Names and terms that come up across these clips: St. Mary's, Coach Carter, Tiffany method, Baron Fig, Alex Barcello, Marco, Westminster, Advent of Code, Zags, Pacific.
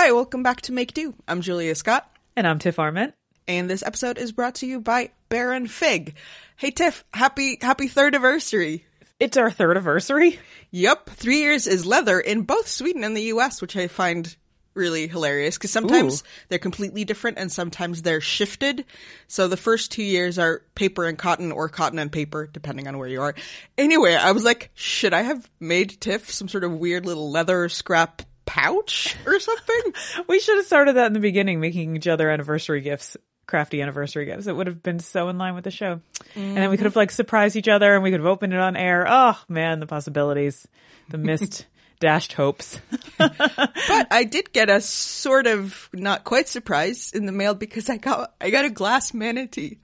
Hi, welcome back to Make Do. I'm Julia Scott. And I'm Tiff Arment. And this episode is brought to you by Baron Fig. Hey Tiff, happy third anniversary. It's our third anniversary? Yep. 3 years is leather in both Sweden and the US, which I find really hilarious because sometimes they're completely different and sometimes they're shifted. So the first 2 years are paper and cotton or cotton and paper, depending on where you are. Anyway, I was like, should I have made Tiff some sort of weird little leather scrap pouch or something? We should have started that in the beginning, making each other anniversary gifts. Crafty anniversary gifts. It would have been so in line with the show. Mm-hmm. And then we could have surprised each other and we could have opened it on air. Oh man, the possibilities, the missed dashed hopes. But I did get a sort of not quite surprise in the mail because I got a glass manatee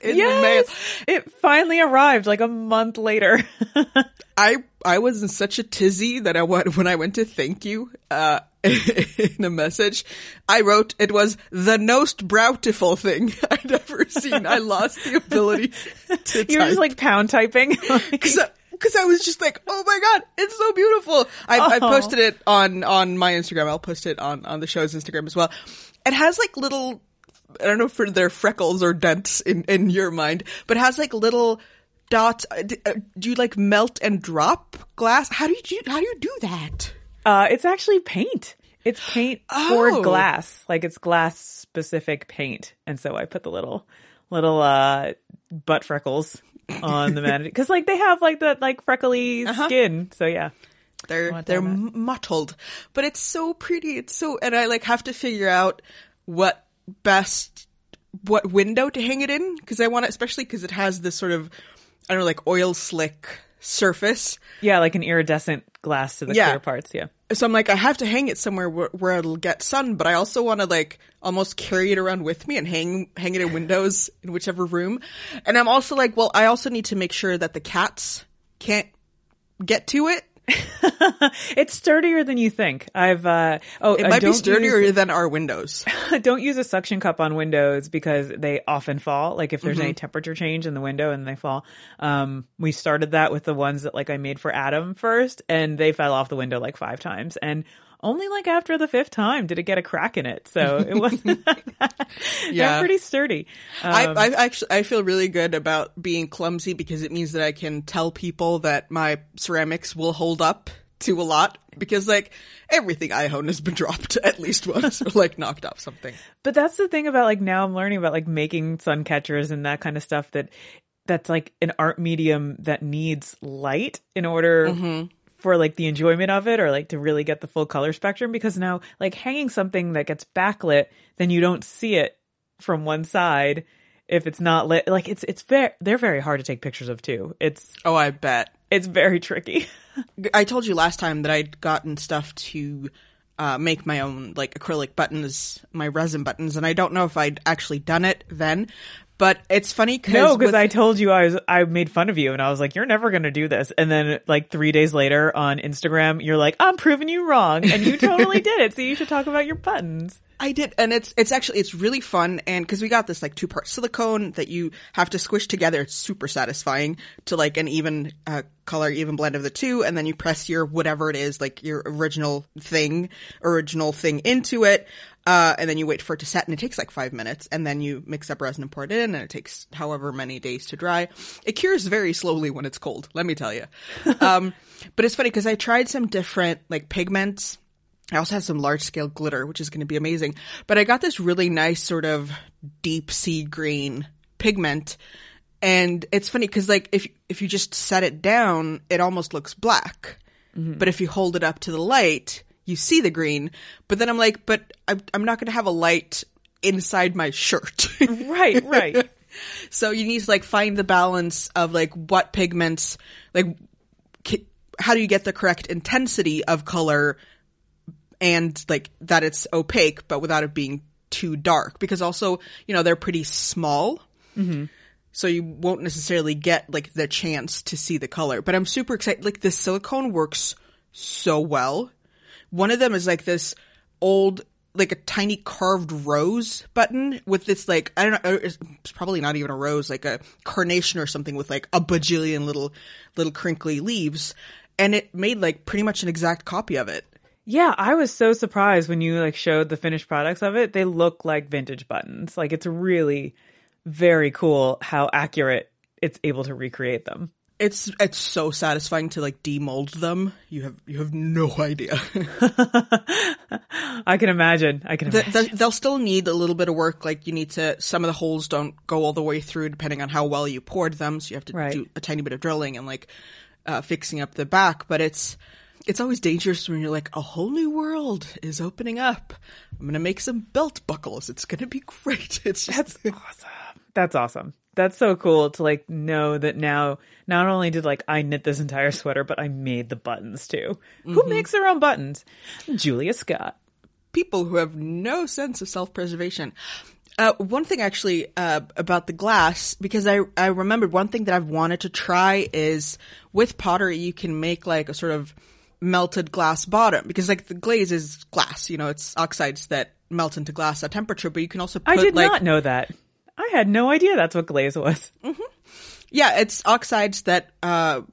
in the mail. It finally arrived a month later. I was in such a tizzy that when I went to thank you in a message, I wrote it was the most brautiful thing I'd ever seen. I lost the ability to type. You were just pound typing. Because I was just oh my God, it's so beautiful. I posted it on my Instagram. I'll post it on the show's Instagram as well. It has little, I don't know if they're freckles or dents in your mind, but it has little dots. Do you melt and drop glass? How do you do that? It's actually paint. It's paint for glass. It's glass specific paint. And so I put the little butt freckles on the manatee because they have that freckly skin. So yeah, they're mottled, but it's so pretty. It's so, and I have to figure out what window to hang it in because I want it, especially because it has this sort of, I don't know, oil slick surface. Yeah, an iridescent glass to the clear parts, yeah. So I'm I have to hang it somewhere where it'll get sun, but I also want to almost carry it around with me and hang it in windows in whichever room. And I'm also I also need to make sure that the cats can't get to it. It's sturdier than you think. It might be sturdier than our windows. Don't use a suction cup on windows because they often fall. If there's any temperature change in the window and they fall. We started that with the ones that I made for Adam first, and they fell off the window 5 times, and only after the 5th time did it get a crack in it. So it wasn't They're pretty sturdy. I feel really good about being clumsy because it means that I can tell people that my ceramics will hold up to a lot because everything I own has been dropped at least once or knocked off something. But that's the thing about now I'm learning about making sun catchers and that kind of stuff that's an art medium that needs light in order for the enjoyment of it or to really get the full color spectrum, because now hanging something that gets backlit, then you don't see it from one side if it's not lit. They're very hard to take pictures of too. I bet it's very tricky. I told you last time that I'd gotten stuff to make my own acrylic buttons, my resin buttons, and I don't know if I'd actually done it then. But it's funny because I told you I made fun of you and I was you're never going to do this. And then 3 days later on Instagram, you're I'm proving you wrong and you totally did it. So you should talk about your buttons. I did. And it's actually really fun. And because we got this 2-part silicone that you have to squish together. It's super satisfying to an even color, even blend of the two. And then you press your whatever it is, your original thing into it. And then you wait for it to set, and it takes 5 minutes, and then you mix up resin and pour it in, and it takes however many days to dry. It cures very slowly when it's cold, let me tell you. But it's funny because I tried some different pigments. I also have some large scale glitter, which is going to be amazing. But I got this really nice sort of deep sea green pigment, and it's funny because if you just set it down, it almost looks black, but if you hold it up to the light, you see the green. But then I'm but I'm not going to have a light inside my shirt. Right. So you need to find the balance of what pigments, how do you get the correct intensity of color and that it's opaque, but without it being too dark, because also, they're pretty small. Mm-hmm. So you won't necessarily get the chance to see the color, but I'm super excited. This silicone works so well. One of them is this old, a tiny carved rose button with this, I don't know, it's probably not even a rose, a carnation or something with a bajillion little crinkly leaves. And it made pretty much an exact copy of it. Yeah, I was so surprised when you like showed the finished products of it. They look like vintage buttons. Like, it's really very cool how accurate it's able to recreate them. It's so satisfying to like demold them. You have no idea. I can imagine. They'll still need a little bit of work. Like, you need to, some of the holes don't go all the way through depending on how well you poured them. So you have to do a tiny bit of drilling and like fixing up the back. But it's always dangerous when you're like, a whole new world is opening up. I'm going to make some belt buckles. It's going to be great. That's awesome. That's awesome. That's so cool to like know that now not only did like I knit this entire sweater, but I made the buttons too. Mm-hmm. Who makes their own buttons? Julia Scott. People who have no sense of self-preservation. One thing actually about the glass, because I remembered one thing that I've wanted to try is with pottery, you can make like a sort of melted glass bottom, because like the glaze is glass, you know, it's oxides that melt into glass at temperature, but you can also put, I did not know that. I had no idea that's what glaze was. Mm-hmm. Yeah, it's oxides that are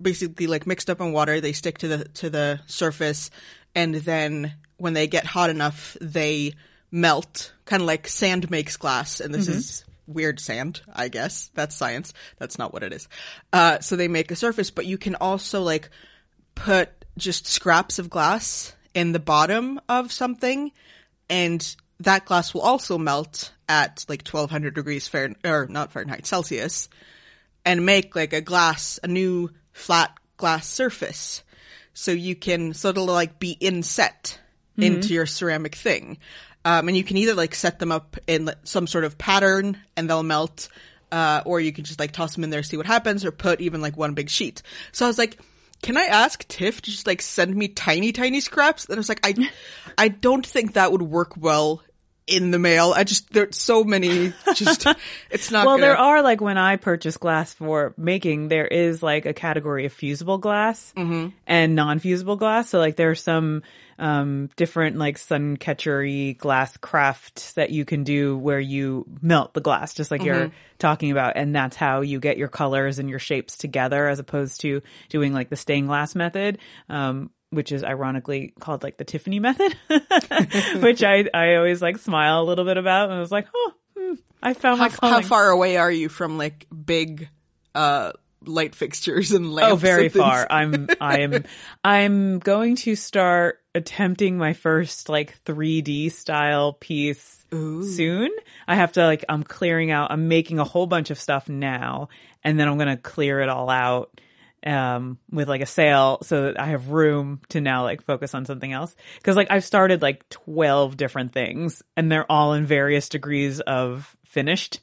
basically like mixed up in water. They stick to the surface, and then when they get hot enough, they melt, kind of like sand makes glass, and this is weird sand, I guess. That's science. That's not what it is. So they make a surface, but you can also like put just scraps of glass in the bottom of something, and that glass will also melt at like 1200 degrees Fahrenheit, or not Fahrenheit, Celsius, and make like a new flat glass surface. So you can sort of like be inset into your ceramic thing. And you can either like set them up in some sort of pattern and they'll melt, or you can just like toss them in there, see what happens, or put even like one big sheet. So I was like, can I ask Tiff to just like send me tiny, tiny scraps? And I was like, I don't think that would work well in the mail. There's so many, just, it's not Well, there are, like, when I purchase glass for making, there is like a category of fusible glass and non-fusible glass. So like there are some different like sun catcher-y glass crafts that you can do where you melt the glass, just like you're talking about. And that's how you get your colors and your shapes together, as opposed to doing like the stained glass method, which is ironically called like the Tiffany method, which I always like smile a little bit about. And I was like, I found my calling. How far away are you from like big light fixtures and lamps? Oh, very far. I'm going to start attempting my first like 3D style piece soon. I have to like, I'm clearing out, I'm making a whole bunch of stuff now, and then I'm going to clear it all out with like a sale, so that I have room to now like focus on something else. Cause like I've started like 12 different things, and they're all in various degrees of finished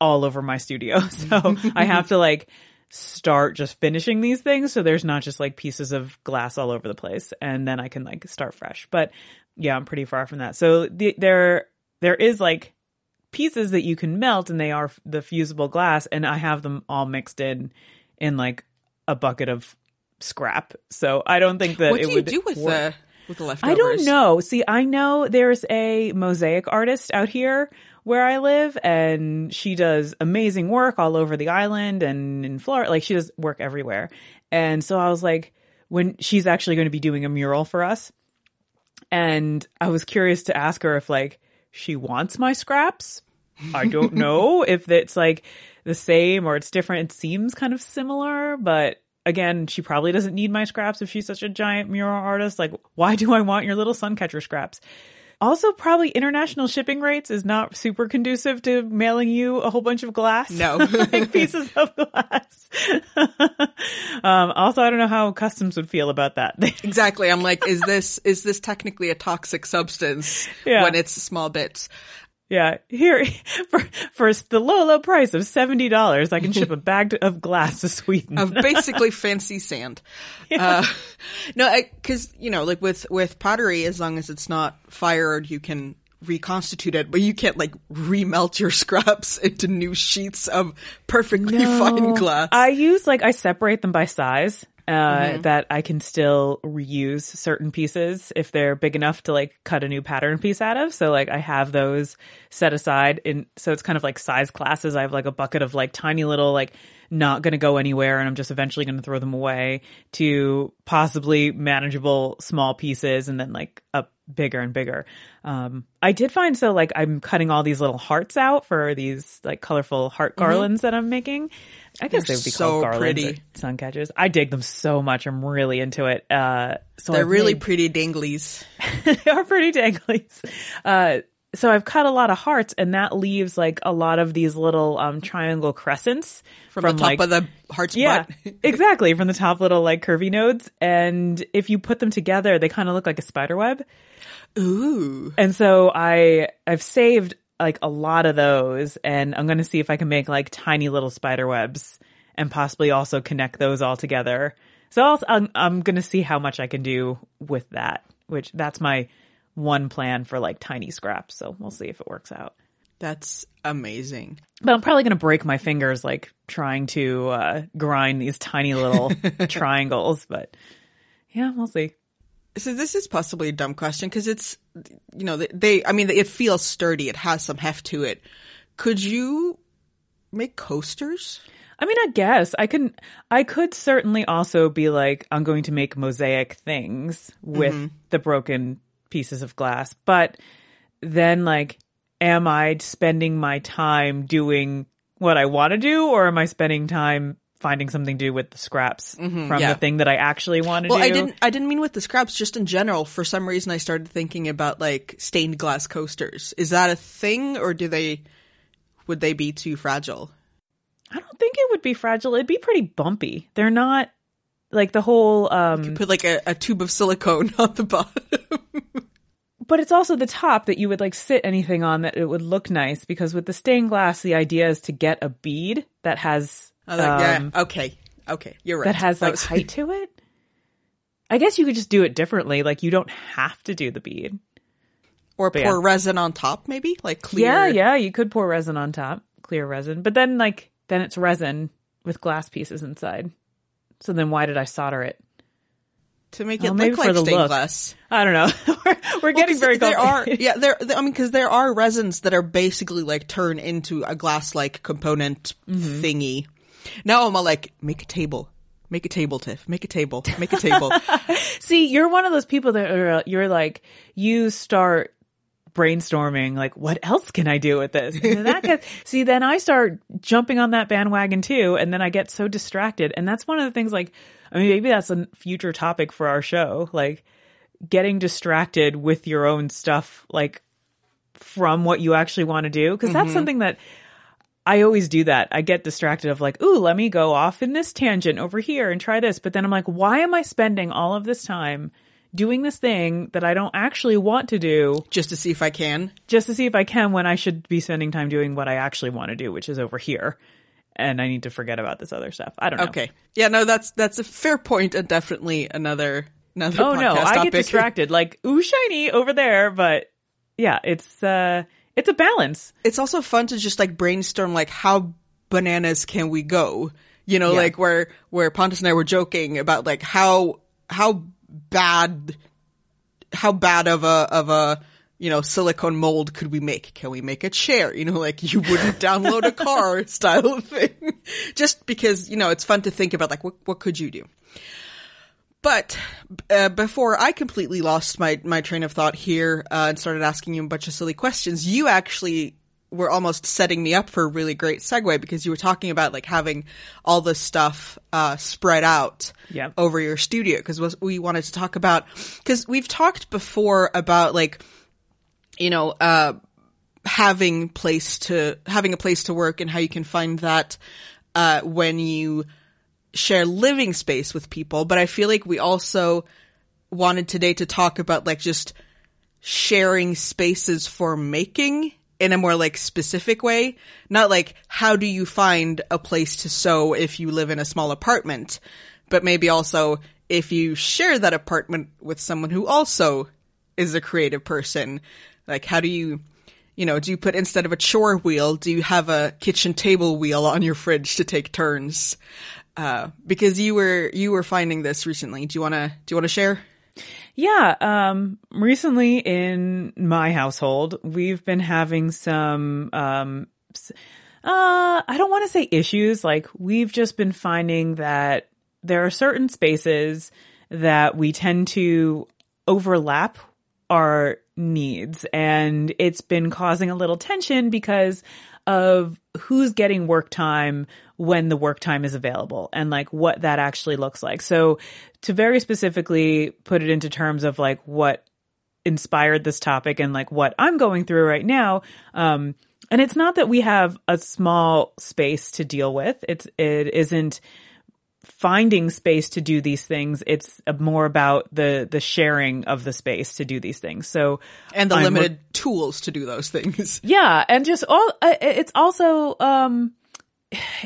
all over my studio. So I have to like start just finishing these things, so there's not just like pieces of glass all over the place, and then I can like start fresh. But yeah, I'm pretty far from that. So there is like pieces that you can melt, and they are the fusible glass, and I have them all mixed in like a bucket of scrap. So I don't think that it would do with the leftovers? I don't know. See, I know there's a mosaic artist out here where I live, and she does amazing work all over the island and in Florida. Like, she does work everywhere. And so I was like, when she's actually going to be doing a mural for us. And I was curious to ask her if like she wants my scraps. I don't know if it's like the same or it's different. It seems kind of similar, but again, she probably doesn't need my scraps if she's such a giant mural artist. Like, why do I want your little sun catcher scraps? Also, probably international shipping rates is not super conducive to mailing you a whole bunch of glass. No. Like pieces of glass. Also, I don't know how customs would feel about that. Exactly. I'm like, is this technically a toxic substance when it's small bits? Yeah, here, for the low price of $70, I can ship a bag of glass to Sweden. Of basically fancy sand. Yeah. No, because, you know, like with pottery, as long as it's not fired, you can reconstitute it, but you can't like remelt your scraps into new sheets of perfectly fine glass. I separate them by size. that I can still reuse certain pieces if they're big enough to like cut a new pattern piece out of. So like I have those set aside. And so it's kind of like size classes. I have like a bucket of like tiny little, like not going to go anywhere, and I'm just eventually going to throw them away, to possibly manageable small pieces, and then like up bigger and bigger. I did find, so like I'm cutting all these little hearts out for these like colorful heart garlands that I'm making. I guess they're they would be so called garlands pretty. Or sun catchers. I dig them so much. I'm really into it. So they're really pretty danglies. They are pretty danglies. So I've cut a lot of hearts, and that leaves like a lot of these little triangle crescents from the top of the heart's butt. Exactly, from the top little like curvy nodes. And if you put them together, they kind of look like a spider web. Ooh. And so I've saved like a lot of those, and I'm going to see if I can make like tiny little spider webs and possibly also connect those all together. So I'm going to see how much I can do with that, which that's my one plan for like tiny scraps. So we'll see if it works out. That's amazing. But I'm probably going to break my fingers like trying to grind these tiny little triangles. But yeah, we'll see. So this is possibly a dumb question because it's, you know, it feels sturdy. It has some heft to it. Could you make coasters? I mean, I guess I could certainly also be like, I'm going to make mosaic things with the broken pieces of glass. But then like, am I spending my time doing what I want to do, or am I spending time finding something to do with the scraps from the thing that I actually want to do? Well, I didn't mean with the scraps, just in general. For some reason, I started thinking about like stained glass coasters. Is that a thing, or would they be too fragile? I don't think it would be fragile. It'd be pretty bumpy. They're not like the whole you could put like a tube of silicone on the bottom. But it's also the top that you would like sit anything on that it would look nice, because with the stained glass, the idea is to get a bead that has Okay. You're right. That has like height to it. I guess you could just do it differently. Like you don't have to do the bead. Or but pour resin on top, maybe? Like clear. Yeah. You could pour resin on top, clear resin. But then like, it's resin with glass pieces inside. So then why did I solder it? To make it look like stained glass. I don't know. We're getting very complicated. Because there are resins that are basically like turn into a glass-like component thingy. Now I'm all like, make a table. Make a table, Tiff. Make a table. Make a table. See, you're one of those people that you're like, you start brainstorming, like, what else can I do with this? And then I start jumping on that bandwagon too, and then I get so distracted. And that's one of the things, like, I mean, maybe that's a future topic for our show, like getting distracted with your own stuff, like from what you actually want to do. Because that's something that I always do, that I get distracted of like, ooh, let me go off in this tangent over here and try this. But then I'm like, why am I spending all of this time doing this thing that I don't actually want to do? Just to see if I can, when I should be spending time doing what I actually want to do, which is over here. And I need to forget about this other stuff. I don't know. Okay. Yeah, no, that's a fair point, and definitely another podcast topic. I get distracted. Like, ooh, shiny over there. But yeah, it's a balance. It's also fun to just like brainstorm, like how bananas can we go? You know, like where Pontus and I were joking about like how bad of a you know, silicone mold could we make? Can we make a chair? You know, like you wouldn't download a car style of thing. Just because, you know, it's fun to think about like, what could you do? But before I completely lost my train of thought here and started asking you a bunch of silly questions, you actually were almost setting me up for a really great segue, because you were talking about like having all this stuff spread out over your studio. Because we wanted to talk about, because we've talked before about like, you know, having a place to work and how you can find that when you share living space with people. But I feel like we also wanted today to talk about like just sharing spaces for making in a more like specific way. Not like how do you find a place to sew if you live in a small apartment, but maybe also if you share that apartment with someone who also is a creative person. Like, how do you, you know, do you put, instead of a chore wheel, do you have a kitchen table wheel on your fridge to take turns? because you were finding this recently. Do you want to share? Yeah. Recently in my household, we've been having some, I don't want to say issues. Like, we've just been finding that there are certain spaces that we tend to overlap our needs, and it's been causing a little tension because of who's getting work time when the work time is available and like what that actually looks like. So to very specifically put it into terms of like what inspired this topic and like what I'm going through right now. And it's not that we have a small space to deal with. It isn't finding space to do these things. It's more about the sharing of the space to do these things. So, and the limited tools to do those things. Yeah. And just all, it's also,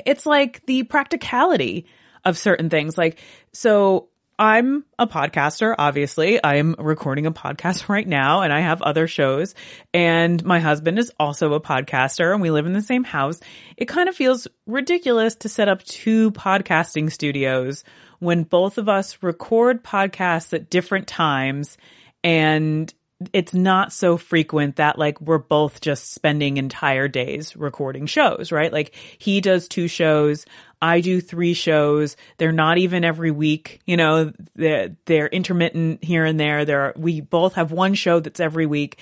it's like the practicality of certain things. Like, so I'm a podcaster, obviously. I'm recording a podcast right now, and I have other shows, and my husband is also a podcaster, and we live in the same house. It kind of feels ridiculous to set up two podcasting studios when both of us record podcasts at different times, and it's not so frequent that like we're both just spending entire days recording shows, right? Like, he does 2 shows, I do 3 shows. They're not even every week, you know, they're intermittent here and there. We both have one show that's every week.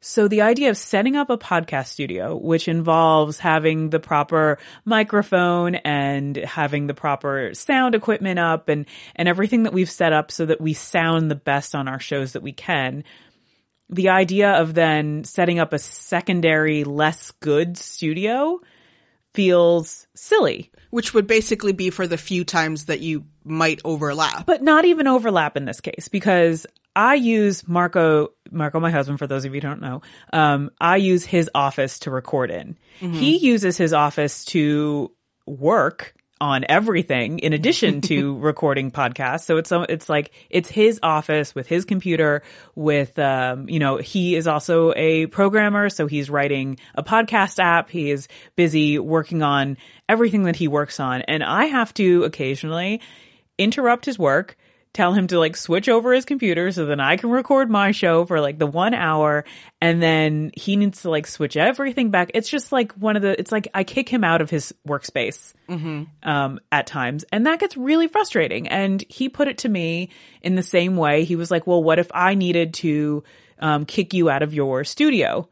So the idea of setting up a podcast studio, which involves having the proper microphone and having the proper sound equipment up and everything that we've set up so that we sound the best on our shows that we can. The idea of then setting up a secondary, less good studio feels silly. Which would basically be for the few times that you might overlap. But not even overlap in this case, because I use Marco, my husband, for those of you who don't know, I use his office to record in. Mm-hmm. He uses his office to work on everything in addition to recording podcasts. So it's like, it's his office with his computer with, you know, he is also a programmer. So he's writing a podcast app. He is busy working on everything that he works on. And I have to occasionally interrupt his work, tell him to like switch over his computer so then I can record my show for like the 1 hour, and then he needs to like switch everything back. It's just like it's like I kick him out of his workspace at times, and that gets really frustrating. And he put it to me in the same way. He was like, well, what if I needed to kick you out of your studio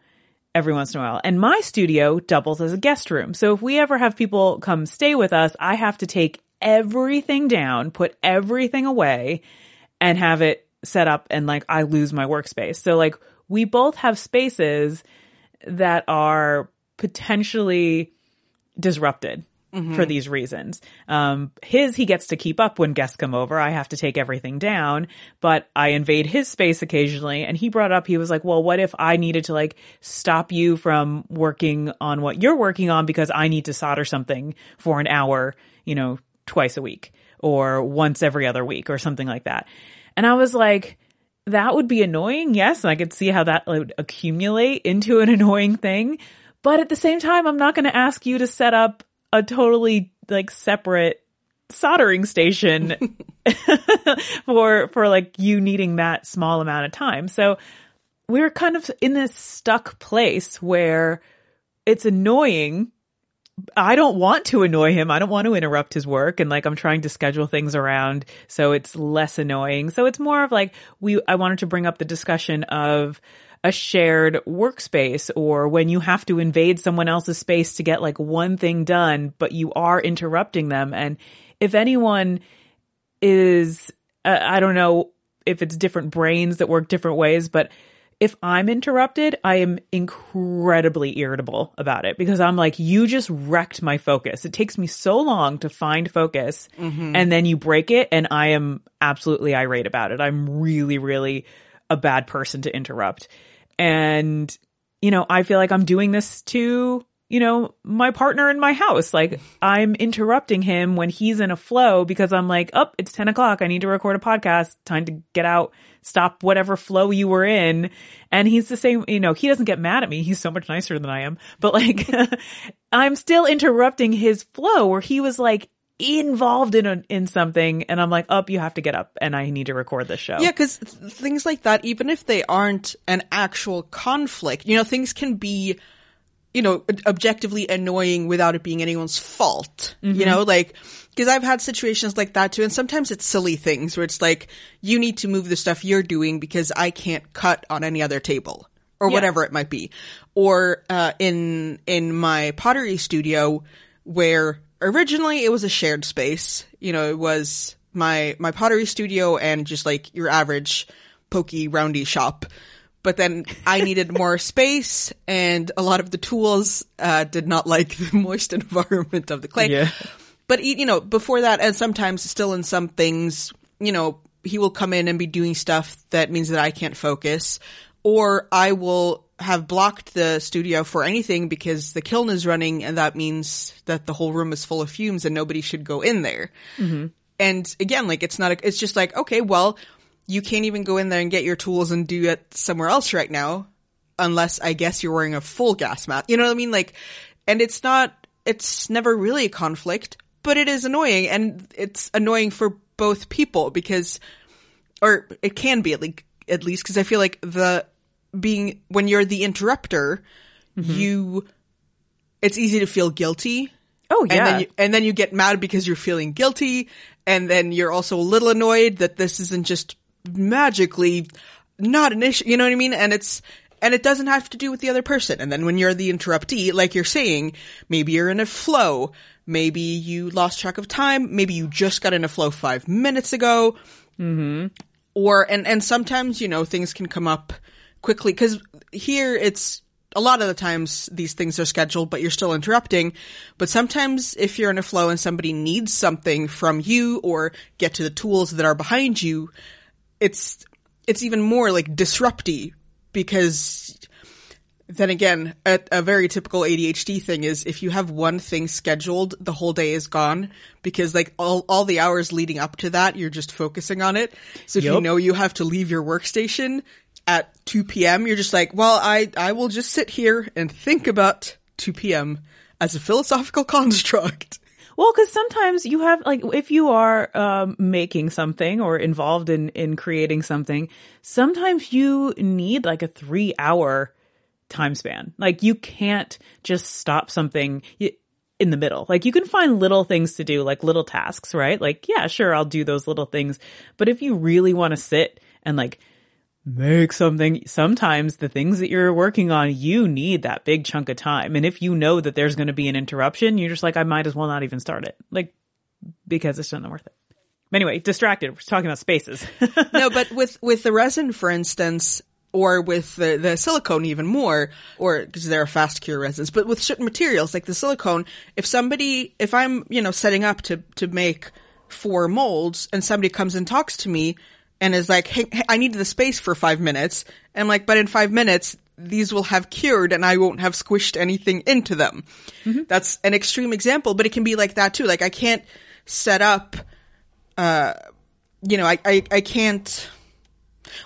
every once in a while? And my studio doubles as a guest room. So if we ever have people come stay with us, I have to take everything down, put everything away, and have it set up, and like I lose my workspace. So like we both have spaces that are potentially disrupted for these reasons. He gets to keep up when guests come over. I have to take everything down, but I invade his space occasionally. And he brought up, he was like, well, what if I needed to like stop you from working on what you're working on because I need to solder something for an hour, you know, twice a week or once every other week or something like that. And I was like, that would be annoying. Yes. And I could see how that would accumulate into an annoying thing. But at the same time, I'm not going to ask you to set up a totally like separate soldering station for like you needing that small amount of time. So we're kind of in this stuck place where it's annoying. I don't want to annoy him. I don't want to interrupt his work. And like, I'm trying to schedule things around so it's less annoying. So it's more of like, I wanted to bring up the discussion of a shared workspace, or when you have to invade someone else's space to get like one thing done, but you are interrupting them. And if anyone is, I don't know if it's different brains that work different ways, but if I'm interrupted, I am incredibly irritable about it because I'm like, you just wrecked my focus. It takes me so long to find focus, and then you break it, and I am absolutely irate about it. I'm really, really a bad person to interrupt. And, you know, I feel like I'm doing this to, you know, my partner in my house. Like, I'm interrupting him when he's in a flow because I'm like, oh, it's 10 o'clock. I need to record a podcast. Time to get out. Stop whatever flow you were in. And he's the same, you know, he doesn't get mad at me. He's so much nicer than I am. But like, I'm still interrupting his flow where he was like involved in something and I'm like, you have to get up and I need to record this show. Yeah, because things like that, even if they aren't an actual conflict, you know, things can be, you know, objectively annoying without it being anyone's fault, mm-hmm. you know, like, because I've had situations like that too. And sometimes it's silly things where it's like, you need to move the stuff you're doing because I can't cut on any other table or whatever it might be. Or in my pottery studio where originally it was a shared space, you know, it was my pottery studio and just like your average pokey roundy shop. But then I needed more space and a lot of the tools did not like the moist environment of the clay. Yeah. But, you know, before that, and sometimes still in some things, you know, he will come in and be doing stuff that means that I can't focus, or I will have blocked the studio for anything because the kiln is running and that means that the whole room is full of fumes and nobody should go in there. Mm-hmm. And again, like, it's not, it's just like, okay, well, you can't even go in there and get your tools and do it somewhere else right now unless I guess you're wearing a full gas mask. You know what I mean? Like, and it's not, it's never really a conflict. But it is annoying, and it's annoying for both people because, or it can be at least, because I feel like when you're the interrupter, mm-hmm. It's easy to feel guilty. Oh, yeah. And then you get mad because you're feeling guilty, and then you're also a little annoyed that this isn't just magically not an issue. You know what I mean? And it doesn't have to do with the other person. And then when you're the interruptee, like you're saying, maybe you're in a flow. Maybe you lost track of time. Maybe you just got in a flow 5 minutes ago. Mm-hmm. Or, and sometimes, you know, things can come up quickly. Because here it's, a lot of the times these things are scheduled, but you're still interrupting. But sometimes if you're in a flow and somebody needs something from you or get to the tools that are behind you, it's even more like disrupty. Because then again, a very typical ADHD thing is if you have one thing scheduled, the whole day is gone because like all the hours leading up to that, you're just focusing on it. So if you know you have to leave your workstation at 2 p.m., you're just like, well, I will just sit here and think about 2 p.m. as a philosophical construct. Well, because sometimes you have, like, if you are making something or involved in creating something, sometimes you need like a 3-hour time span. Like, you can't just stop something in the middle. Like, you can find little things to do, like little tasks, right? Like, yeah, sure, I'll do those little things. But if you really want to sit and like make something, sometimes the things that you're working on, you need that big chunk of time. And if you know that there's going to be an interruption, you're just like, I might as well not even start it. Like, because it's not worth it. Anyway, distracted. We're talking about spaces. No, but with the resin, for instance, or with the silicone even more, or because there are fast cure resins, but with certain materials like the silicone, if I'm, you know, setting up to make 4 molds and somebody comes and talks to me, and is like, hey, I need the space for 5 minutes. And I'm like, but in 5 minutes, these will have cured and I won't have squished anything into them. Mm-hmm. That's an extreme example, but it can be like that too. Like, I can't set up, you know, I can't.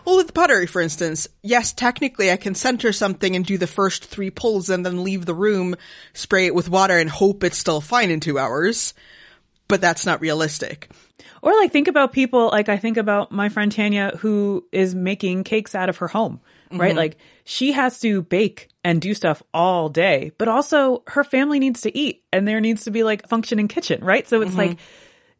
Well, with the pottery, for instance, yes, technically I can center something and do the first 3 pulls and then leave the room, spray it with water and hope it's still fine in 2 hours. But that's not realistic. Or like, think about people, like I think about my friend Tanya, who is making cakes out of her home, right? Mm-hmm. Like, she has to bake and do stuff all day, but also her family needs to eat and there needs to be like a functioning kitchen, right? So it's mm-hmm. like,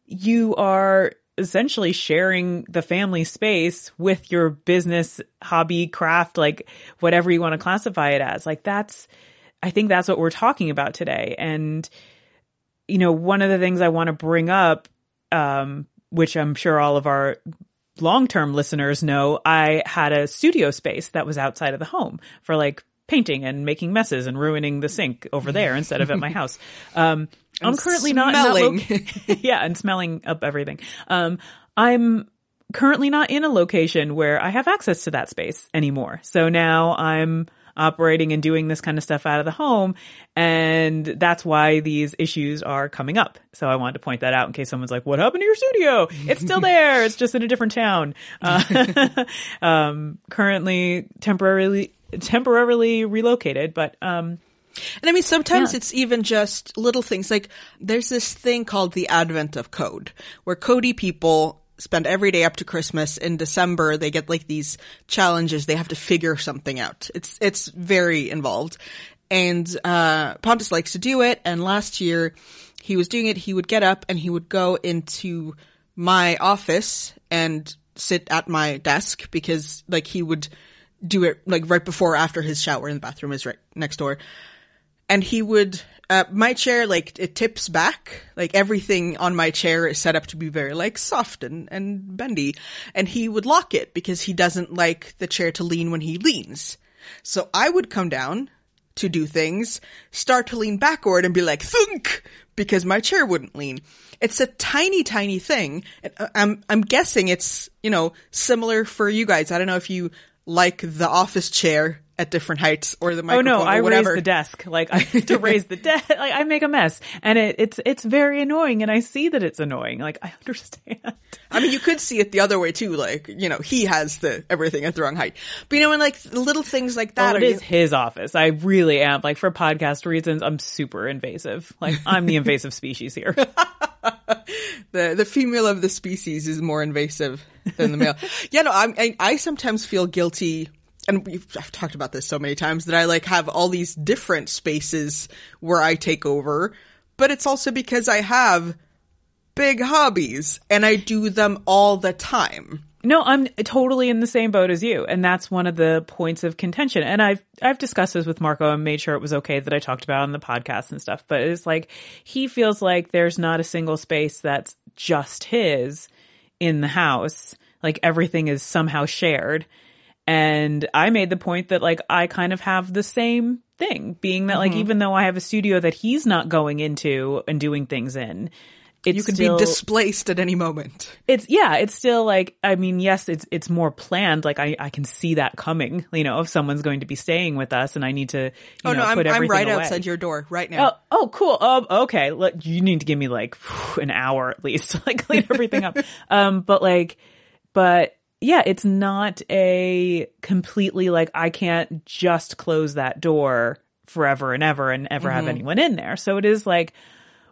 you are essentially sharing the family space with your business, hobby, craft, like whatever you want to classify it as. Like, I think that's what we're talking about today. And, you know, one of the things I want to bring up, which I'm sure all of our long-term listeners know, I had a studio space that was outside of the home for like painting and making messes and ruining the sink over there instead of at my house. I'm currently and smelling up everything. I'm currently not in a location where I have access to that space anymore. So now I'm operating and doing this kind of stuff out of the home. And that's why these issues are coming up. So I wanted to point that out in case someone's like, what happened to your studio? It's still there. It's just in a different town. Currently temporarily relocated, but And I mean, sometimes it's even just little things. Like there's this thing called the Advent of Code, where Cody people spend every day up to Christmas. In December, they get like these challenges. They have to figure something out. It's very involved. And Pontus likes to do it. And last year he was doing it. He would get up and he would go into my office and sit at my desk, because like he would do it like right before or after his shower, and the bathroom is right next door. And he would my chair, like it tips back, like everything on my chair is set up to be very like soft and bendy. And he would lock it because he doesn't like the chair to lean when he leans. So I would come down to do things, start to lean backward and be like thunk, because my chair wouldn't lean. It's a tiny, tiny thing. I'm guessing it's, you know, similar for you guys. I don't know if you like the office chair at different heights, or the microphone. Oh no, I raise the desk. Like I have to raise the desk. Like I make a mess, and it's very annoying. And I see that it's annoying. Like I understand. I mean, you could see it the other way too. Like, you know, he has the everything at the wrong height. But you know, and like little things like that. Well, it is his office. I really am. Like for podcast reasons, I'm super invasive. Like I'm the invasive species here. The female of the species is more invasive than the male. Yeah, no, I sometimes feel guilty. And I've talked about this so many times, that I like have all these different spaces where I take over, but it's also because I have big hobbies and I do them all the time. No, I'm totally in the same boat as you. And that's one of the points of contention. And I've discussed this with Marco and made sure it was okay that I talked about it on the podcast and stuff, but it's like, he feels like there's not a single space that's just his in the house. Like everything is somehow shared. And I made the point that like I kind of have the same thing, being that like even though I have a studio that he's not going into and doing things in, it's you could still be displaced at any moment. It's still like, I mean, yes, it's more planned. Like I can see that coming, you know, if someone's going to be staying with us and I need to, put everything away. I'm right outside your door right now. Oh, cool. Okay. Look, you need to give me like an hour at least to like clean everything up. But yeah, it's not a completely like I can't just close that door forever and ever have anyone in there. So it is like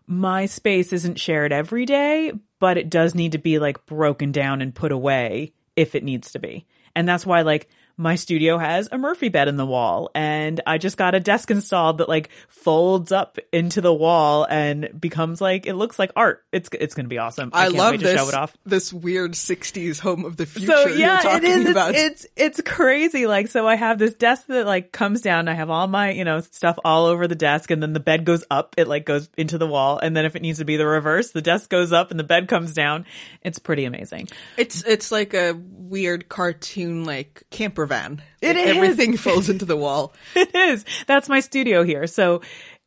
my space isn't shared every day, but it does need to be like broken down and put away if it needs to be. And that's why like my studio has a Murphy bed in the wall, and I just got a desk installed that like folds up into the wall and becomes like, it looks like art. It's going to be awesome. I love wait to show it off. This weird 60s home of the future. So yeah, you're talking about. It's crazy. Like, so I have this desk that like comes down. I have all my, stuff all over the desk, and then the bed goes up. It like goes into the wall. And then if it needs to be the reverse, the desk goes up and the bed comes down. It's pretty amazing. It's like a weird cartoon, like camper van. It is. Everything folds into the wall. It is. That's my studio here. So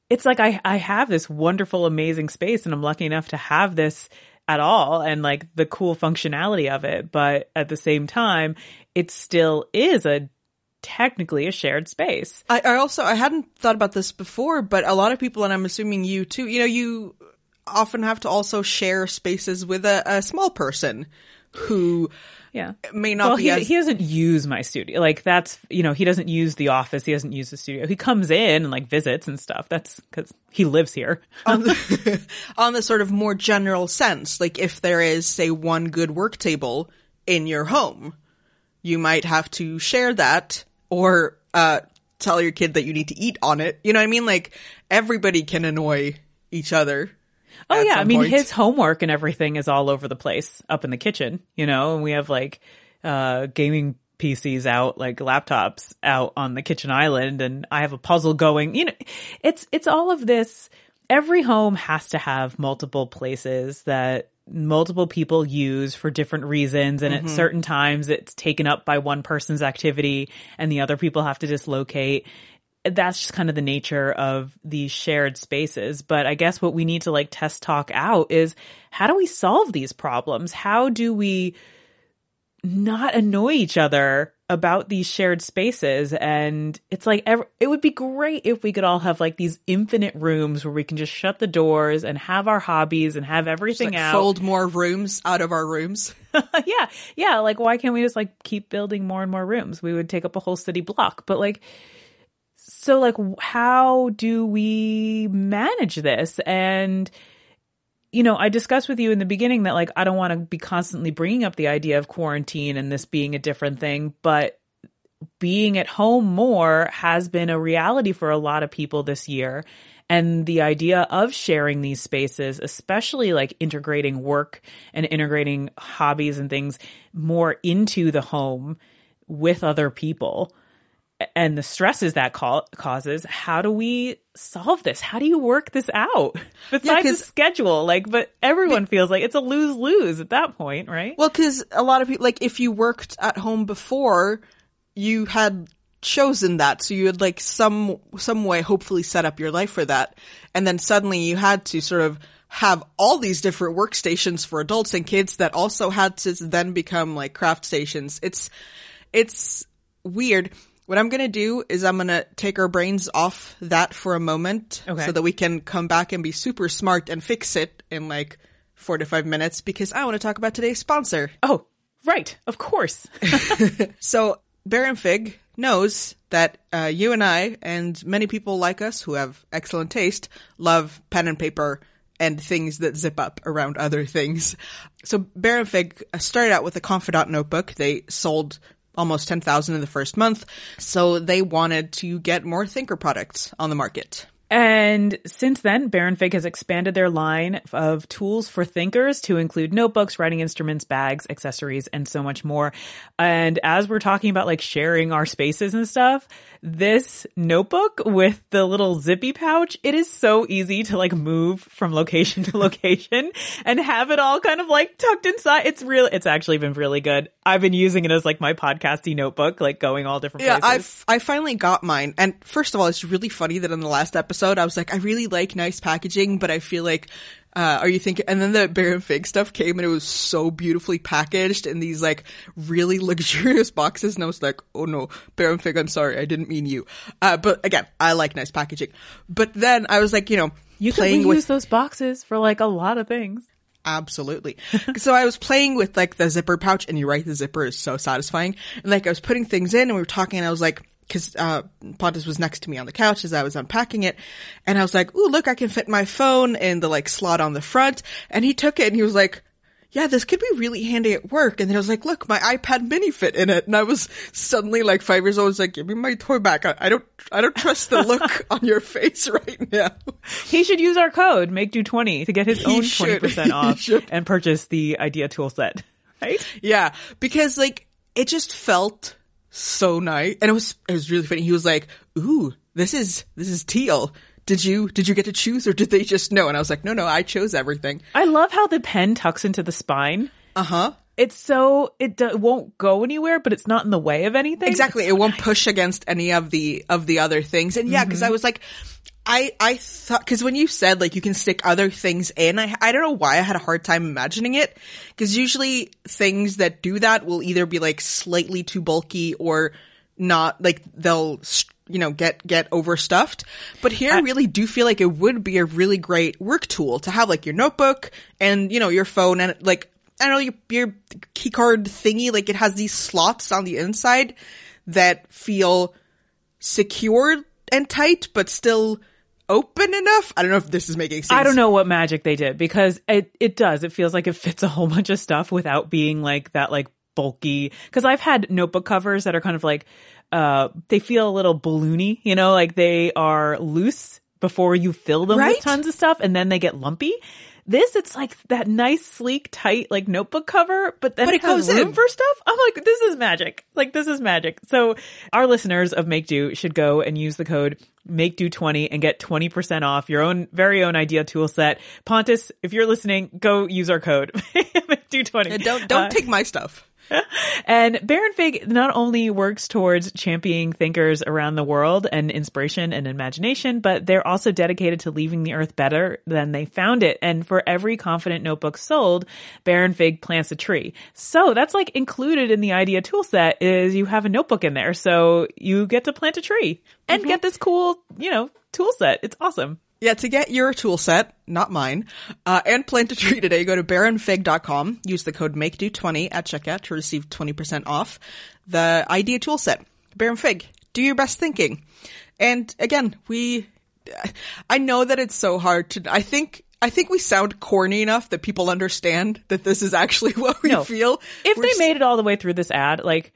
it's like I have this wonderful, amazing space, and I'm lucky enough to have this at all and like the cool functionality of it. But at the same time, it still is technically a shared space. I hadn't thought about this before, but a lot of people, and I'm assuming you too, you often have to also share spaces with a small person who may not be he doesn't use my studio. Like that's, he doesn't use the office. He doesn't use the studio. He comes in and like visits and stuff. That's because he lives here. On the sort of more general sense, like if there is, say, one good work table in your home, you might have to share that or tell your kid that you need to eat on it. You know what I mean? Like everybody can annoy each other. Oh, yeah. I mean, his homework and everything is all over the place up in the kitchen, and we have like gaming PCs out, like laptops out on the kitchen island. And I have a puzzle going, it's all of this. Every home has to have multiple places that multiple people use for different reasons. And at certain times it's taken up by one person's activity and the other people have to dislocate. That's just kind of the nature of these shared spaces. But I guess what we need to like test talk out is, how do we solve these problems? How do we not annoy each other about these shared spaces? And it's like, it would be great if we could all have like these infinite rooms where we can just shut the doors and have our hobbies and have everything out. Fold more rooms out of our rooms. Yeah. Yeah. Like, why can't we just like keep building more and more rooms? We would take up a whole city block, but like, So like, how do we manage this? And, you know, I discussed with you in the beginning that like, I don't want to be constantly bringing up the idea of quarantine and this being a different thing, but being at home more has been a reality for a lot of people this year. And the idea of sharing these spaces, especially like integrating work and integrating hobbies and things more into the home with other people, and the stresses that causes, how do we solve this? How do you work this out? Besides the schedule, like, but everyone feels like it's a lose-lose at that point, right? Well, because a lot of people, like, if you worked at home before, you had chosen that. So you had like some way hopefully set up your life for that. And then suddenly you had to sort of have all these different workstations for adults and kids that also had to then become like craft stations. It's weird. What I'm going to do is I'm going to take our brains off that for a moment so that we can come back and be super smart and fix it in like 4 to 5 minutes, because I want to talk about today's sponsor. Oh, right. Of course. So Baron Fig knows that you and I and many people like us who have excellent taste love pen and paper and things that zip up around other things. So Baron Fig started out with a Confidant notebook. They sold almost 10,000 in the first month. So they wanted to get more thinker products on the market. And since then, Baron Fig has expanded their line of tools for thinkers to include notebooks, writing instruments, bags, accessories, and so much more. And as we're talking about like sharing our spaces and stuff, this notebook with the little zippy pouch, it is so easy to like move from location to location and have it all kind of like tucked inside. It's actually been really good. I've been using it as like my podcasty notebook, like going all different places. Yeah, I finally got mine. And first of all, it's really funny that in the last episode, I was like, I really like nice packaging, but I feel like, are you thinking? And then the Baron Fig stuff came and it was so beautifully packaged in these like really luxurious boxes. And I was like, oh no, Baron Fig, I'm sorry. I didn't mean you. But again, I like nice packaging. But then I was like, you know, you can reuse those boxes for like a lot of things. Absolutely. So I was playing with like the zipper pouch, and you're right, the zipper is so satisfying. And like I was putting things in and we were talking and I was like, because Pontus was next to me on the couch as I was unpacking it. And I was like, ooh, look, I can fit my phone in the like slot on the front. And he took it and he was like, yeah, this could be really handy at work. And then I was like, look, my iPad mini fit in it. And I was suddenly like 5 years old. I was like, give me my toy back. I don't trust the look on your face right now. He should use our code, MakeDo20, to get his own 20% off and purchase the idea tool set. Right? Yeah. Because like, it just felt so nice. And it was really funny. He was like, ooh, this is teal. Did you get to choose, or did they just know? And I was like, no, I chose everything. I love how the pen tucks into the spine. Uh-huh. It's so, it won't go anywhere, but it's not in the way of anything. Exactly. It won't push against any of the other things. And yeah, because I was like, I thought, because when you said like you can stick other things in, I don't know why I had a hard time imagining it, because usually things that do that will either be like slightly too bulky or not, like they'll get overstuffed. But here I really do feel like it would be a really great work tool to have, like your notebook and, you know, your phone and like, I don't know, your key card thingy. Like it has these slots on the inside that feel secure and tight, but still open enough. I don't know if this is making sense. I don't know what magic they did, because it does. It feels like it fits a whole bunch of stuff without being like that, like bulky. Because I've had notebook covers that are kind of like, they feel a little balloony, you know, like they are loose before you fill them with tons of stuff, and then they get lumpy. This, it's like that nice, sleek, tight, like notebook cover, but then it goes in for stuff. I'm like, this is magic. Like, this is magic. So our listeners of Make Do should go and use the code MakeDo20 and get 20% off your own very own idea tool set. Pontus, if you're listening, go use our code MakeDo20. Yeah, don't take my stuff. And Baron Fig not only works towards championing thinkers around the world and inspiration and imagination, but they're also dedicated to leaving the earth better than they found it. And for every Confident notebook sold, Baron Fig plants a tree. So that's like included in the idea tool set, is you have a notebook in there. So you get to plant a tree and get this cool, you know, tool set. It's awesome. Yeah, to get your tool set, not mine, and plant a tree today, go to baronfig.com, use the code MakeDo20 at checkout to receive 20% off the idea tool set. Baron Fig, do your best thinking. And again, I know that it's so hard to, I think we sound corny enough that people understand that this is actually what we feel. If they made it all the way through this ad, like,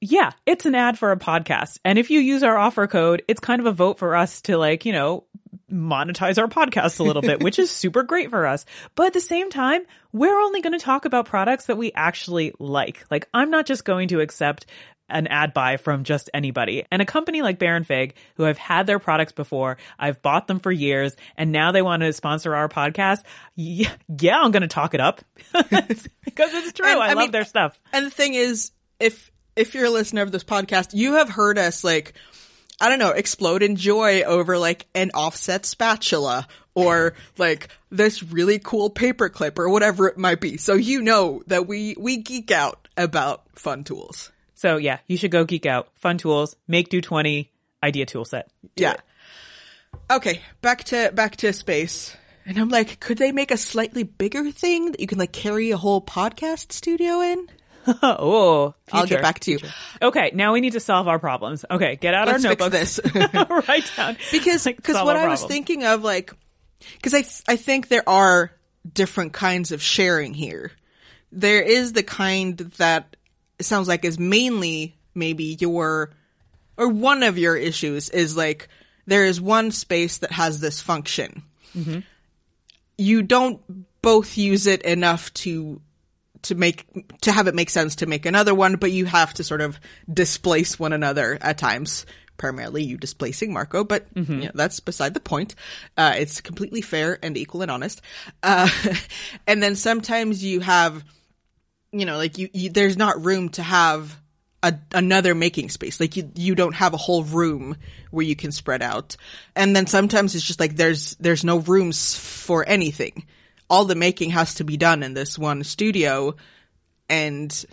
yeah, it's an ad for a podcast. And if you use our offer code, it's kind of a vote for us to, like, you know, monetize our podcast a little bit, which is super great for us. But at the same time, we're only going to talk about products that we actually like. Like, I'm not just going to accept an ad buy from just anybody. And a company like Baron Fig, who I've had their products before, I've bought them for years, and now they want to sponsor our podcast. Yeah, I'm going to talk it up because it's true. And, I love their stuff. And the thing is, if you're a listener of this podcast, you have heard us, like, I don't know, explode in joy over, like, an offset spatula or, like, this really cool paper clip or whatever it might be. So you know that we geek out about fun tools. So yeah, you should go geek out. Fun tools, make do 20, idea tool set. Yeah. Okay, back to space. And I'm like, could they make a slightly bigger thing that you can, like, carry a whole podcast studio in? Oh, future. I'll get back to you. Okay, now we need to solve our problems. Okay, get out our notebooks. Fix this. Write down. Because what I was thinking of, like, because I think there are different kinds of sharing here. There is the kind that it sounds like is mainly maybe one of your issues is, like, there is one space that has this function. Mm-hmm. You don't both use it enough to have it make sense to make another one, but you have to sort of displace one another at times. Primarily you displacing Marco, but mm-hmm. That's beside the point. It's completely fair and equal and honest. And then sometimes you have, like you there's not room to have another making space. Like you don't have a whole room where you can spread out. And then sometimes it's just like there's no rooms for anything. All the making has to be done in this one studio and,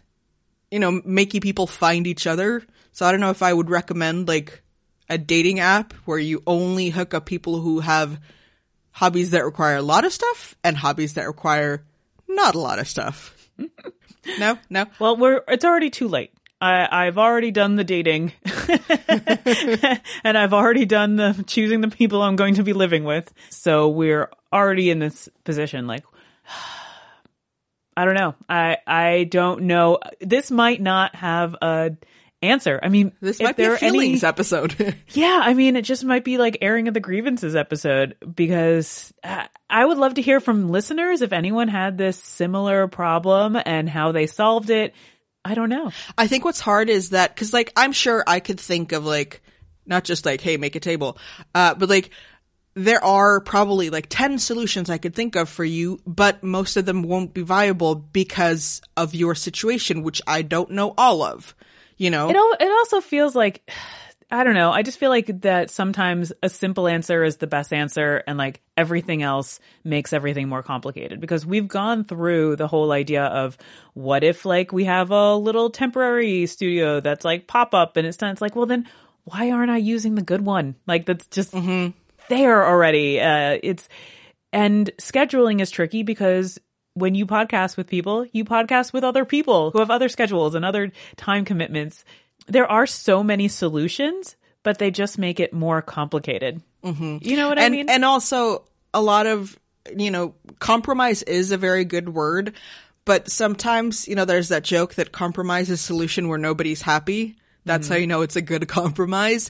making people find each other. So I don't know if I would recommend, like, a dating app where you only hook up people who have hobbies that require a lot of stuff and hobbies that require not a lot of stuff. No? Well, it's already too late. I've already done the dating and I've already done the choosing the people I'm going to be living with. So we're already in this position. Like, I don't know. I don't know. This might not have an answer. I mean, this might be a feelings episode. Yeah. I mean, it just might be like airing of the grievances episode, because I would love to hear from listeners if anyone had this similar problem and how they solved it. I don't know. I think what's hard is that, because, like, I'm sure I could think of, like, not just like, hey, make a table, but, like, there are probably, like, 10 solutions I could think of for you, but most of them won't be viable because of your situation, which I don't know all of, It also feels like, I don't know. I just feel like that sometimes a simple answer is the best answer, and, like, everything else makes everything more complicated, because we've gone through the whole idea of what if, like, we have a little temporary studio that's, like, pop up and it's done. It's like, well, then why aren't I using the good one? Like, that's just mm-hmm. there already. And scheduling is tricky because when you podcast with people, you podcast with other people who have other schedules and other time commitments. There are so many solutions, but they just make it more complicated. Mm-hmm. You know what I mean? And also a lot of, compromise is a very good word, but sometimes, there's that joke that compromise is a solution where nobody's happy. That's mm-hmm. how you know it's a good compromise.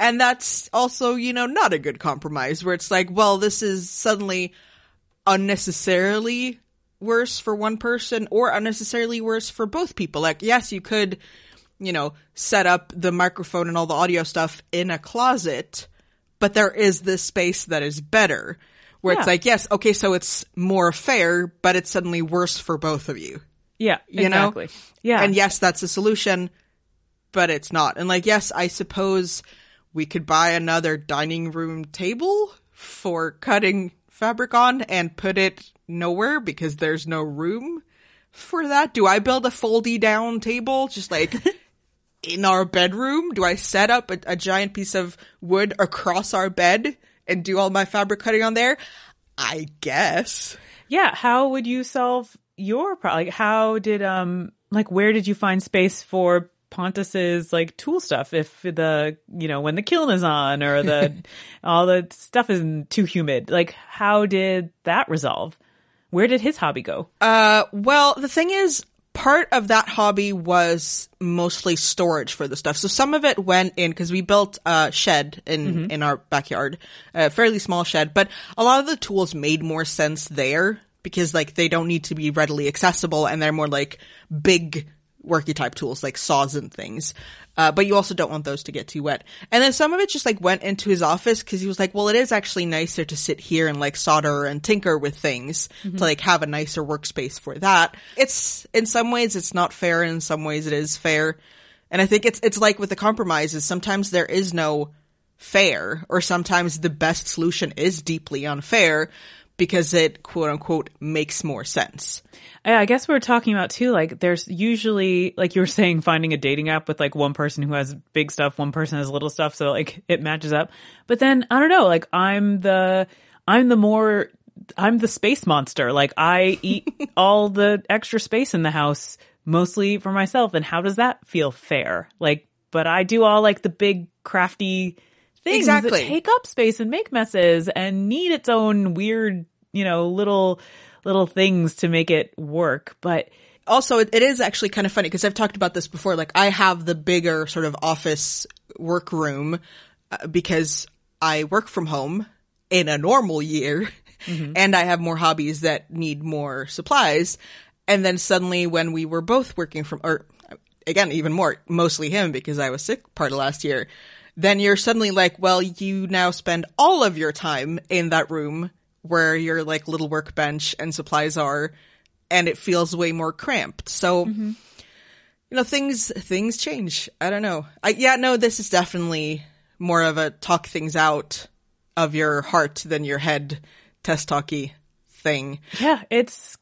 And that's also, not a good compromise, where it's like, well, this is suddenly unnecessarily worse for one person or unnecessarily worse for both people. Like, yes, you could set up the microphone and all the audio stuff in a closet, but there is this space that is better where it's like, yes, okay, so it's more fair, but it's suddenly worse for both of you. Yeah, exactly. Yeah. And yes, that's a solution, but it's not. And, like, yes, I suppose we could buy another dining room table for cutting fabric on and put it nowhere because there's no room for that. Do I build a foldy down table just, like, in our bedroom? Do I set up a giant piece of wood across our bed and do all my fabric cutting on there? I guess. Yeah. How would you solve your problem? Like, where did you find space for Pontus's like tool stuff if the, you know, when the kiln is on or the all the stuff isn't too humid. Like, how did that resolve? Where did his hobby go? Well, the thing is, part of that hobby was mostly storage for the stuff. So some of it went in, because we built a shed in our backyard, a fairly small shed. But a lot of the tools made more sense there because, like, they don't need to be readily accessible, and they're more like big worky type tools like saws and things. But you also don't want those to get too wet. And then some of it just like went into his office because he was like, well, it is actually nicer to sit here and like solder and tinker with things to like have a nicer workspace for that. It's in some ways it's not fair, and in some ways it is fair. And I think it's like with the compromises, sometimes there is no fair, or sometimes the best solution is deeply unfair because it, quote unquote, makes more sense. I guess we're talking about too, like there's usually, like you were saying, finding a dating app with like one person who has big stuff, one person has little stuff. So like it matches up. But then I don't know, like I'm the space monster. Like I eat all the extra space in the house mostly for myself. And how does that feel fair? Like, but I do all like the big crafty things that take up space and make messes and need its own weird, you know, little things to make it work. But also it is actually kind of funny because I've talked about this before. Like I have the bigger sort of office workroom because I work from home in a normal year and I have more hobbies that need more supplies. And then suddenly when we were both working from, or again, even more, mostly him because I was sick part of last year, then you're suddenly like, well, you now spend all of your time in that room where your like little workbench and supplies are, and it feels way more cramped. So, you know, things change. I don't know. This is definitely more of a talk things out of your heart than your head test talky thing. Yeah, it's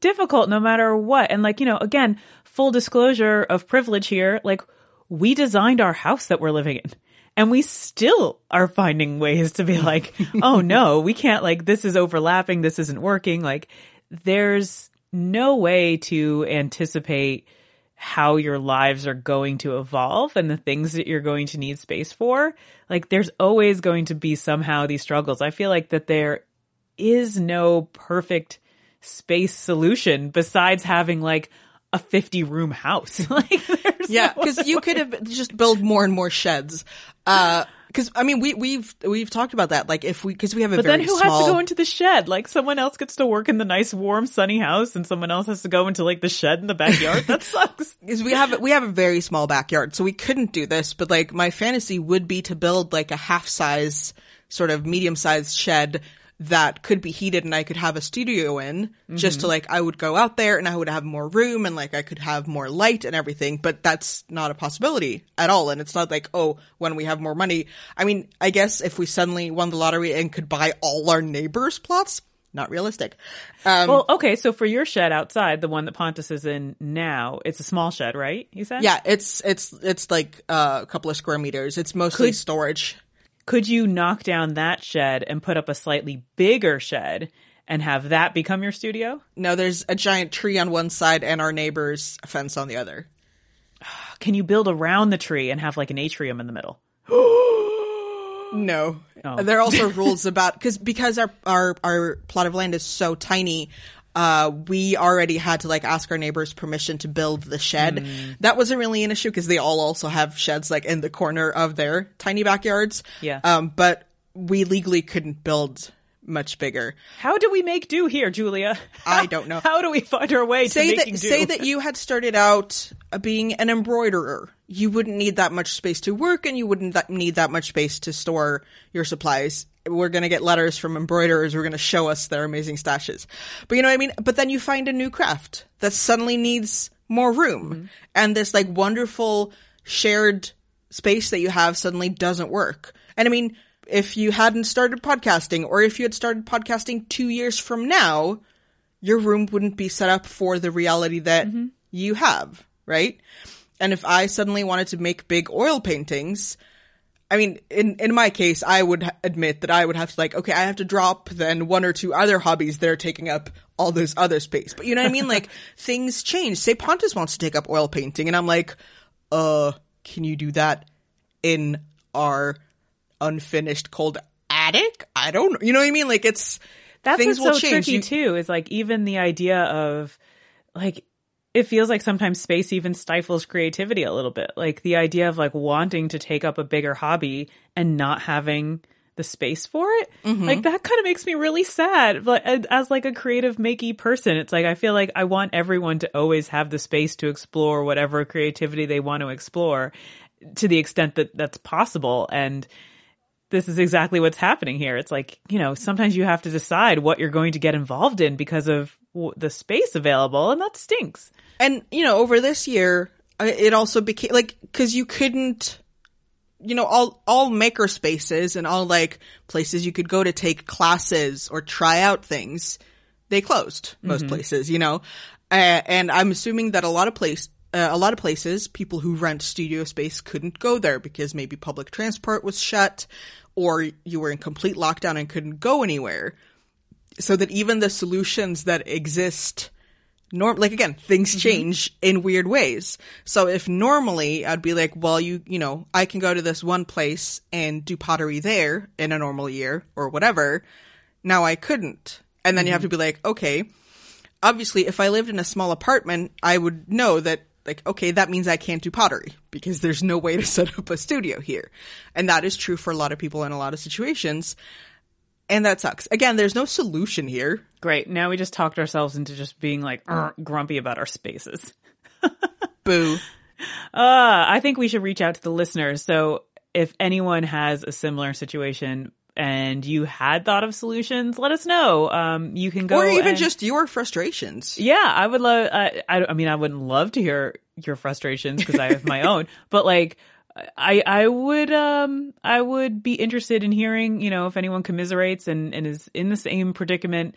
difficult no matter what. And like, you know, again, full disclosure of privilege here, like we designed our house that we're living in, and we still are finding ways to be like, oh no, we can't, like, this is overlapping. This isn't working. Like there's no way to anticipate how your lives are going to evolve and the things that you're going to need space for. Like there's always going to be somehow these struggles. I feel like that there is no perfect space solution besides having like a 50-room house. Like yeah, because you could have just build more and more sheds. Because I mean, we've talked about that. Like if we, because we have a very small. But then who has to go into the shed? Like someone else gets to work in the nice, warm, sunny house, and someone else has to go into like the shed in the backyard. That sucks. Because we have a very small backyard, so we couldn't do this. But like my fantasy would be to build like a half-size, sort of medium-sized shed that could be heated, and I could have a studio in just to like, I would go out there and I would have more room and like I could have more light and everything, but that's not a possibility at all. And it's not like, oh, when we have more money. I mean, I guess if we suddenly won the lottery and could buy all our neighbors' plots, not realistic. Well, okay. So for your shed outside, the one that Pontus is in now, it's a small shed, right? You said? Yeah. It's like a couple of square meters. It's mostly storage. Could you knock down that shed and put up a slightly bigger shed and have that become your studio? No, there's a giant tree on one side and our neighbor's fence on the other. Can you build around the tree and have like an atrium in the middle? No. Oh. There are also rules about, because our plot of land is so tiny, we already had to like ask our neighbors permission to build the shed. That wasn't really an issue because they all also have sheds like in the corner of their tiny backyards. Yeah. But we legally couldn't build much bigger. How do we make do here, Julia? I don't know. How do we find our way to making do? Say that you had started out being an embroiderer. You wouldn't need that much space to work, and you wouldn't need that much space to store your supplies. We're going to get letters from embroiderers who are going to show us their amazing stashes. But you know what I mean? But then you find a new craft that suddenly needs more room. And this like wonderful shared space that you have suddenly doesn't work. And I mean, if you hadn't started podcasting, or if you had started podcasting 2 years from now, your room wouldn't be set up for the reality that you have, right? And if I suddenly wanted to make big oil paintings, I mean, in my case, I would admit that I would have to like, okay, I have to drop then one or two other hobbies that are taking up all those other space. But you know what I mean? Like things change. Say Pontus wants to take up oil painting, and I'm like, can you do that in our unfinished cold attic? I don't know. You know what I mean? Like, it's, that's things what's will so change. Tricky too, is like even the idea of like, it feels like sometimes space even stifles creativity a little bit. Like the idea of like wanting to take up a bigger hobby and not having the space for it. Mm-hmm. Like that kind of makes me really sad. Like as like a creative makey person, it's like, I feel like I want everyone to always have the space to explore whatever creativity they want to explore to the extent that that's possible. And this is exactly what's happening here. It's like, you know, sometimes you have to decide what you're going to get involved in because of the space available, and that stinks. And, you know, over this year, it also became like, because you couldn't, you know, all maker spaces and all like places you could go to take classes or try out things, they closed most places, you know, and I'm assuming that a lot of places, people who rent studio space couldn't go there because maybe public transport was shut or you were in complete lockdown and couldn't go anywhere. So that even the solutions that exist, like again, things change in weird ways. So if normally I'd be like, well, you know, I can go to this one place and do pottery there in a normal year or whatever. Now I couldn't. And then you have to be like, okay, obviously if I lived in a small apartment, I would know that, like, okay, that means I can't do pottery because there's no way to set up a studio here. And that is true for a lot of people in a lot of situations. And that sucks. Again, there's no solution here. Great. Now we just talked ourselves into just being like grumpy about our spaces. Boo. I think we should reach out to the listeners. So if anyone has a similar situation and you had thought of solutions, let us know. You can go, or even just your frustrations. Yeah, I would love. I mean, I wouldn't love to hear your frustrations because I have my own. But like, I would be interested in hearing. You know, if anyone commiserates and is in the same predicament,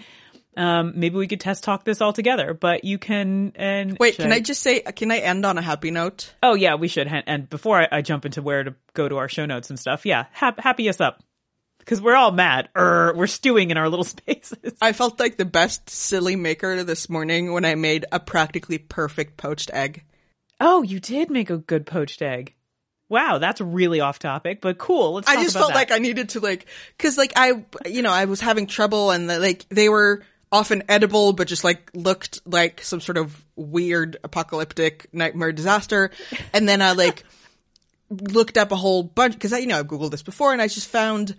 maybe we could test talk this all together. But you can and wait. Can I just say? Can I end on a happy note? Oh yeah, we should. And before I jump into where to go to our show notes and stuff, yeah, happy us up. Because we're all mad. We're stewing in our little spaces. I felt like the best silly maker this morning when I made a practically perfect poached egg. Oh, you did make a good poached egg. Wow, that's really off topic, but cool. Let's talk about that. I just felt like I needed to, like, because, like, I was having trouble and, like, they were often edible, but just, like, looked like some sort of weird apocalyptic nightmare disaster. And then I, like, looked up a whole bunch, because, you know, I've Googled this before, and I just found,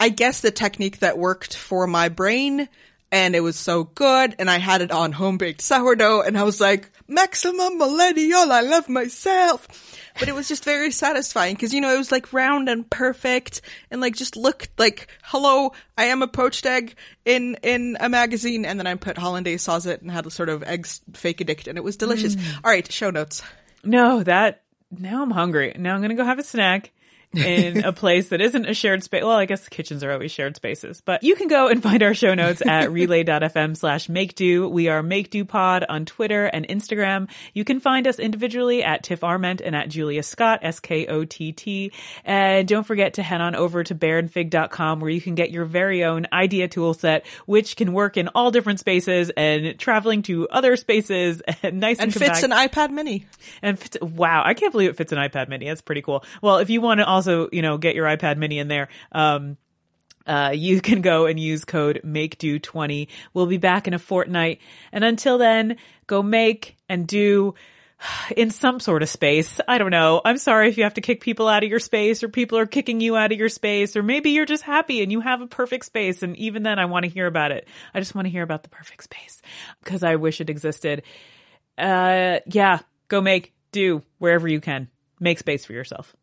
I guess, the technique that worked for my brain, and it was so good, and I had it on home-baked sourdough, and I was like, maximum millennial, I love myself. But it was just very satisfying, because, you know, it was, like, round and perfect, and, like, just looked like, hello, I am a poached egg in a magazine, and then I put hollandaise sauce it and had a sort of eggs fake addict, and it was delicious. All right, show notes. Now I'm hungry. Now I'm going to go have a snack. In a place that isn't a shared space. Well, I guess kitchens are always shared spaces, but you can go and find our show notes at relay.fm/MakeDo. We are MakeDoPod on Twitter and Instagram. You can find us individually at Tiff Arment and at Julia Scott, SKOTT. And don't forget to head on over to baronfig.com where you can get your very own idea tool set, which can work in all different spaces and traveling to other spaces and nice and fits back. An iPad mini. And fits, wow, I can't believe it fits an iPad mini. That's pretty cool. Well, if you want to also, you know, get your iPad mini in there. You can go and use code MakeDo20. We'll be back in a fortnight. And until then, go make and do in some sort of space. I don't know. I'm sorry if you have to kick people out of your space or people are kicking you out of your space, or maybe you're just happy and you have a perfect space. And even then, I want to hear about it. I just want to hear about the perfect space because I wish it existed. Yeah, go make, do wherever you can. Make space for yourself.